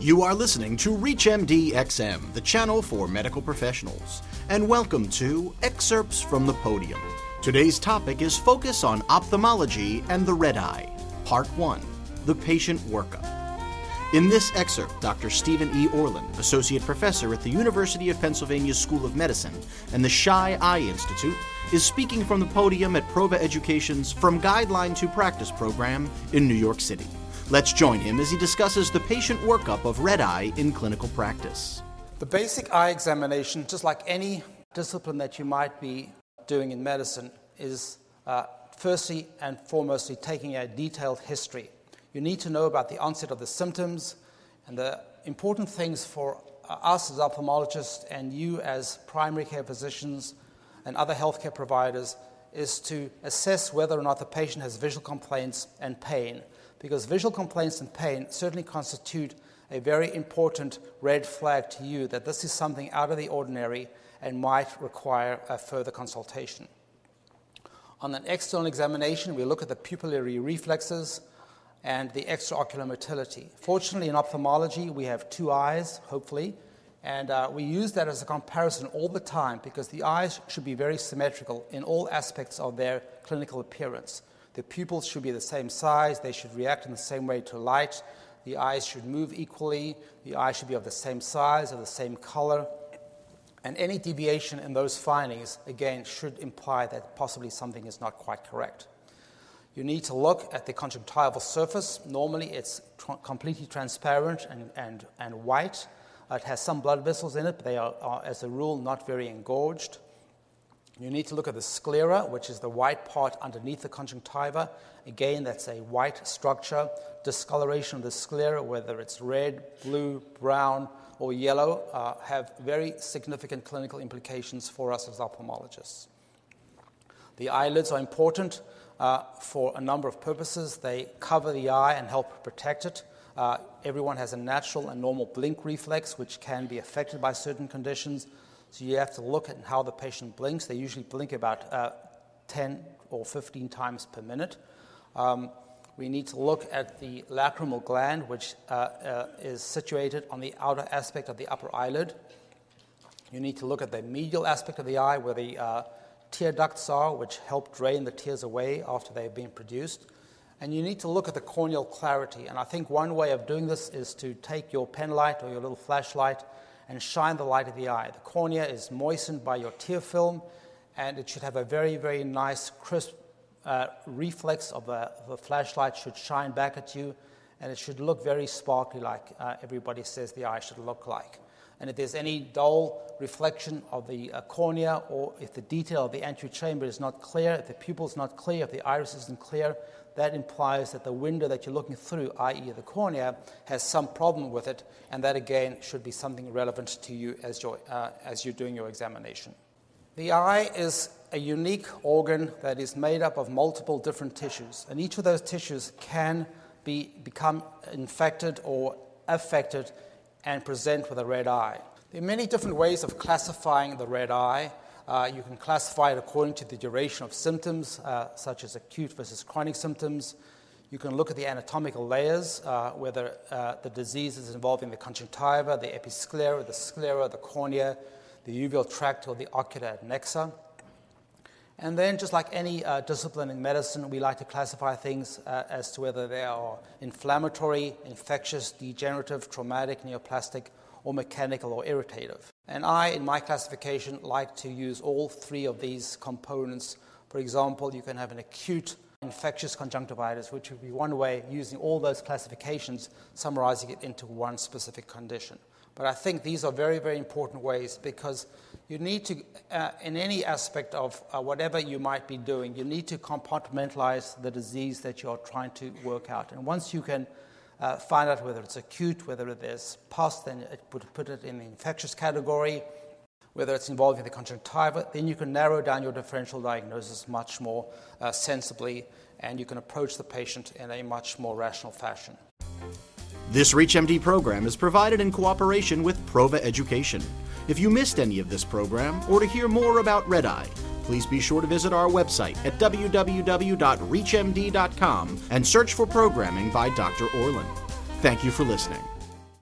You are listening to ReachMDXM, the channel for medical professionals, and welcome to Excerpts from the Podium. Today's topic is Focus on Ophthalmology and the Red Eye, Part 1, The Patient Workup. In this excerpt, Dr. Stephen E. Orlin, Associate Professor at the University of Pennsylvania School of Medicine and the Shy Eye Institute, is speaking from the podium at Prova Education's From Guideline to Practice program in New York City. Let's join him as he discusses the patient workup of red eye in clinical practice. The basic eye examination, just like any discipline that you might be doing in medicine, is firstly and foremostly taking a detailed history. You need to know about the onset of the symptoms, and the important things for us as ophthalmologists and you as primary care physicians and other healthcare providers is to assess whether or not the patient has visual complaints and pain, because visual complaints and pain certainly constitute a very important red flag to you that this is something out of the ordinary and might require a further consultation. On an external examination, we look at the pupillary reflexes and the extraocular motility. Fortunately, in ophthalmology, we have two eyes, hopefully, and we use that as a comparison all the time because the eyes should be very symmetrical in all aspects of their clinical appearance. The pupils should be the same size, they should react in the same way to light, the eyes should move equally, the eyes should be of the same size, of the same color, and any deviation in those findings, again, should imply that possibly something is not quite correct. You need to look at the conjunctival surface. Normally, it's completely transparent and white. It has some blood vessels in it, but they are, as a rule, not very engorged. You need to look at the sclera, which is the white part underneath the conjunctiva. Again, that's a white structure. Discoloration of the sclera, whether it's red, blue, brown, or yellow, have very significant clinical implications for us as ophthalmologists. The eyelids are important for a number of purposes. They cover the eye and help protect it. Everyone has a natural and normal blink reflex, which can be affected by certain conditions. So you have to look at how the patient blinks. They usually blink about 10 or 15 times per minute. We need to look at the lacrimal gland, which is situated on the outer aspect of the upper eyelid. You need to look at the medial aspect of the eye, where the tear ducts are, which help drain the tears away after they've been produced. And you need to look at the corneal clarity. And I think one way of doing this is to take your pen light or your little flashlight and shine the light of the eye. The cornea is moistened by your tear film, and it should have a very, very nice, crisp reflex of the flashlight should shine back at you, and it should look very sparkly like everybody says the eye should look like. And if there's any dull reflection of the cornea, or if the detail of the anterior chamber is not clear, if the pupil is not clear, if the iris isn't clear, that implies that the window that you're looking through, i.e. the cornea, has some problem with it, and that, again, should be something relevant to you as you're doing your examination. The eye is a unique organ that is made up of multiple different tissues, and each of those tissues can become infected or affected and present with a red eye. There are many different ways of classifying the red eye. You can classify it according to the duration of symptoms, such as acute versus chronic symptoms. You can look at the anatomical layers, whether the disease is involving the conjunctiva, the episclera, the sclera, the cornea, the uveal tract, or the ocular adnexa. And then, just like any discipline in medicine, we like to classify things as to whether they are inflammatory, infectious, degenerative, traumatic, neoplastic, or mechanical or irritative. And I, in my classification, like to use all three of these components. For example, you can have an acute infectious conjunctivitis, which would be one way, using all those classifications, summarizing it into one specific condition. But I think these are very, very important ways, because you need to, in any aspect of whatever you might be doing, you need to compartmentalize the disease that you are trying to work out. And once you can find out whether it's acute, whether it is pus, then it would put it in the infectious category, whether it's involving the conjunctiva, then you can narrow down your differential diagnosis much more sensibly, and you can approach the patient in a much more rational fashion. This ReachMD program is provided in cooperation with Prova Education. If you missed any of this program, or to hear more about Red Eye, please be sure to visit our website at www.reachmd.com and search for programming by Dr. Orlin. Thank you for listening.